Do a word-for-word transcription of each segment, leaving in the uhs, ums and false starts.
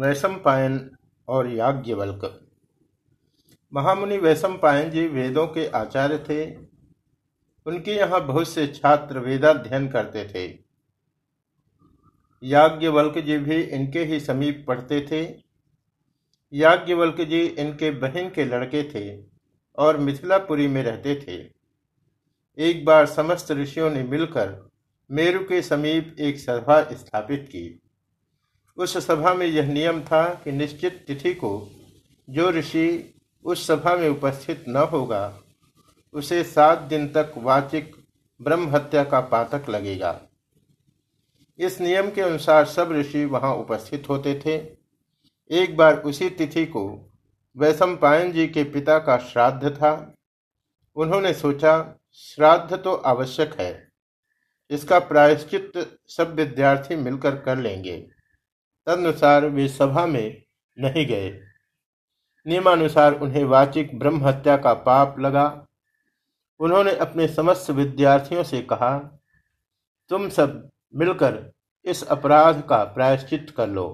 वैशम्पायन और याज्ञवल्क। महामुनि वैशम्पायन जी वेदों के आचार्य थे। उनके यहाँ बहुत से छात्र वेदाध्ययन करते थे। याज्ञवल्क जी भी इनके ही समीप पढ़ते थे। याज्ञवल्क जी इनके बहन के लड़के थे और मिथिलापुरी में रहते थे। एक बार समस्त ऋषियों ने मिलकर मेरु के समीप एक सभा स्थापित की। उस सभा में यह नियम था कि निश्चित तिथि को जो ऋषि उस सभा में उपस्थित न होगा उसे सात दिन तक वाचिक ब्रह्म हत्या का पातक लगेगा। इस नियम के अनुसार सब ऋषि वहां उपस्थित होते थे। एक बार उसी तिथि को वैशम्पायन जी के पिता का श्राद्ध था। उन्होंने सोचा श्राद्ध तो आवश्यक है, इसका प्रायश्चित सब विद्यार्थी मिलकर कर लेंगे। तदनुसार वे सभा में नहीं गए। नियमानुसार उन्हें वाचिक ब्रह्म हत्या का पाप लगा। उन्होंने अपने समस्त विद्यार्थियों से कहा, तुम सब मिलकर इस अपराध का प्रायश्चित कर लो।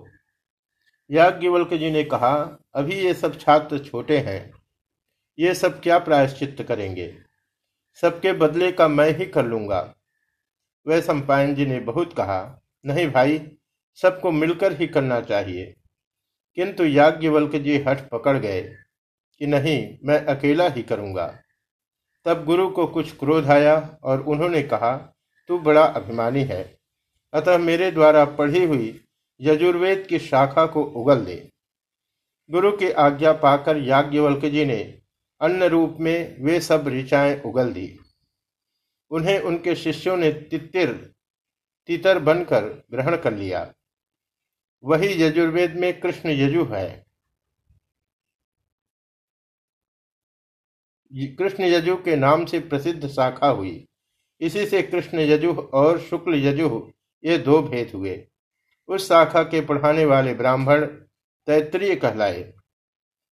याज्ञवल्क जी ने कहा, अभी ये सब छात्र छोटे हैं, ये सब क्या प्रायश्चित करेंगे, सबके बदले का मैं ही कर लूँगा। वैशम्पायन जी ने बहुत कहा, नहीं भाई, सबको मिलकर ही करना चाहिए। किंतु याज्ञवल्क जी हठ पकड़ गए कि नहीं, मैं अकेला ही करूँगा। तब गुरु को कुछ क्रोध आया और उन्होंने कहा, तू बड़ा अभिमानी है, अतः मेरे द्वारा पढ़ी हुई यजुर्वेद की शाखा को उगल दे। गुरु की आज्ञा पाकर याज्ञवल्क जी ने अन्न रूप में वे सब ऋचाएँ उगल दी। उन्हें उनके शिष्यों ने तितिर तितर बनकर ग्रहण कर लिया। वही यजुर्वेद में कृष्ण यजु है। कृष्ण यजु के नाम से प्रसिद्ध शाखा हुई। इसी से कृष्ण यजु और शुक्ल यजु ये दो भेद हुए। उस शाखा के पढ़ाने वाले ब्राह्मण तैत्तिरीय कहलाए।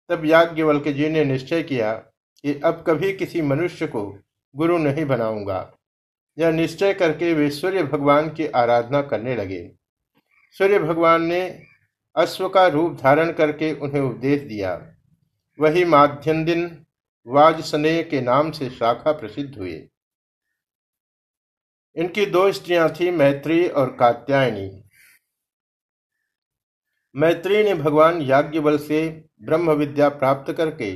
तब याज्ञवल्क्य जी ने निश्चय किया कि अब कभी किसी मनुष्य को गुरु नहीं बनाऊंगा। यह निश्चय करके वे सूर्य भगवान की आराधना करने लगे। सूर्य भगवान ने अश्व का रूप धारण करके उन्हें उपदेश दिया। वही माध्यंदिन वाजसनेय के नाम से शाखा प्रसिद्ध हुई। इनकी दो स्त्रियां थीं, मैत्री और कात्यायनी। मैत्री ने भगवान याज्ञवल्क्य से ब्रह्म विद्या प्राप्त करके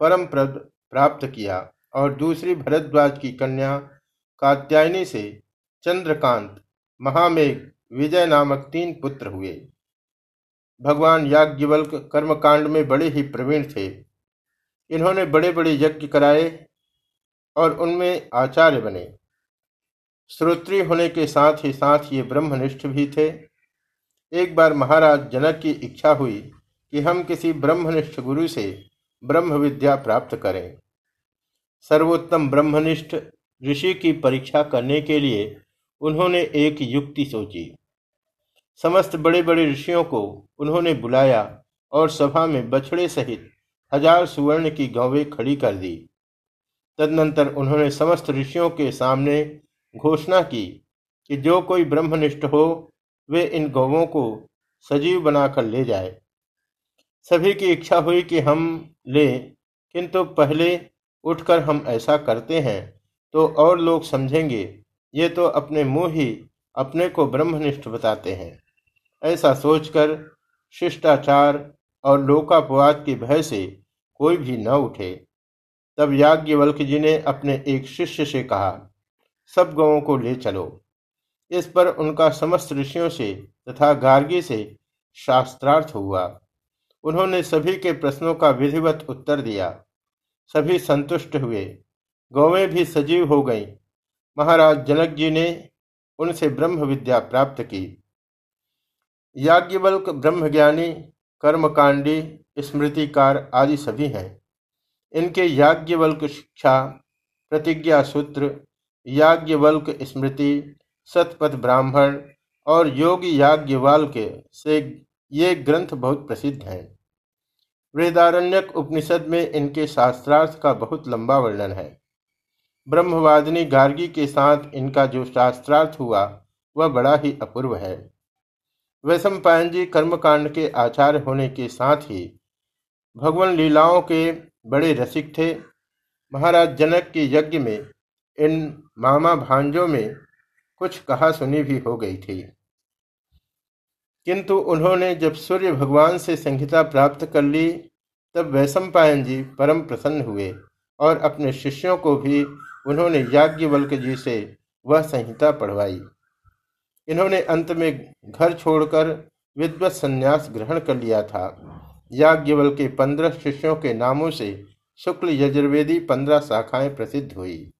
परम पद प्राप्त किया और दूसरी भरद्वाज की कन्या कात्यायनी से चंद्रकांत, महामेघ, विजय नामक तीन पुत्र हुए। भगवान याज्ञवल्क्य कर्मकांड में बड़े ही प्रवीण थे। इन्होंने बड़े बड़े यज्ञ कराए और उनमें आचार्य बने। श्रोत्री होने के साथ ही साथ ये ब्रह्मनिष्ठ भी थे। एक बार महाराज जनक की इच्छा हुई कि हम किसी ब्रह्मनिष्ठ गुरु से ब्रह्म विद्या प्राप्त करें। सर्वोत्तम ब्रह्मनिष्ठ ऋषि की परीक्षा करने के लिए उन्होंने एक युक्ति सोची। समस्त बड़े बड़े ऋषियों को उन्होंने बुलाया और सभा में बछड़े सहित हजार सुवर्ण की गौवें खड़ी कर दी। तदनंतर उन्होंने समस्त ऋषियों के सामने घोषणा की कि जो कोई ब्रह्मनिष्ठ हो वे इन गौवों को सजीव बनाकर ले जाए। सभी की इच्छा हुई कि हम ले, किंतु पहले उठकर हम ऐसा करते हैं तो और लोग समझेंगे, ये तो अपने मुंह ही अपने को ब्रह्मनिष्ठ बताते हैं। ऐसा सोचकर शिष्टाचार और लोकापवाद के भय से कोई भी न उठे। तब याज्ञवल्क्य जी ने अपने एक शिष्य से कहा, सब गौवों को ले चलो। इस पर उनका समस्त ऋषियों से तथा गार्गी से शास्त्रार्थ हुआ। उन्होंने सभी के प्रश्नों का विधिवत उत्तर दिया। सभी संतुष्ट हुए। गौवें भी सजीव हो गईं। महाराज जनक जी ने उनसे ब्रह्म विद्या प्राप्त की। याज्ञवल्क ब्रह्मज्ञानी, कर्मकांडी, स्मृतिकार आदि सभी हैं। इनके याज्ञवल्क शिक्षा, प्रतिज्ञा सूत्र, याज्ञवल्क स्मृति, सतपथ ब्राह्मण और योग याज्ञवल्क से ये ग्रंथ बहुत प्रसिद्ध हैं। वेदारण्यक उपनिषद में इनके शास्त्रार्थ का बहुत लंबा वर्णन है। ब्रह्मवादिनी गार्गी के साथ इनका जो शास्त्रार्थ हुआ वह बड़ा ही अपूर्व है। वैशम्पायन जी कर्मकांड के आचार्य होने के साथ ही भगवान लीलाओं के बड़े रसिक थे। महाराज जनक के यज्ञ में इन मामा भांजों में कुछ कहा सुनी भी हो गई थी, किंतु उन्होंने जब सूर्य भगवान से संहिता प्राप्त कर ली तब वैशम्पायन जी परम प्रसन्न हुए और अपने शिष्यों को भी उन्होंने याज्ञवल्क्य जी से वह संहिता पढ़वाई। इन्होंने अंत में घर छोड़कर विद्वत संन्यास ग्रहण कर लिया था। याज्ञवल्क्य के पंद्रह शिष्यों के नामों से शुक्ल यजुर्वेदी पंद्रह शाखाएं प्रसिद्ध हुई।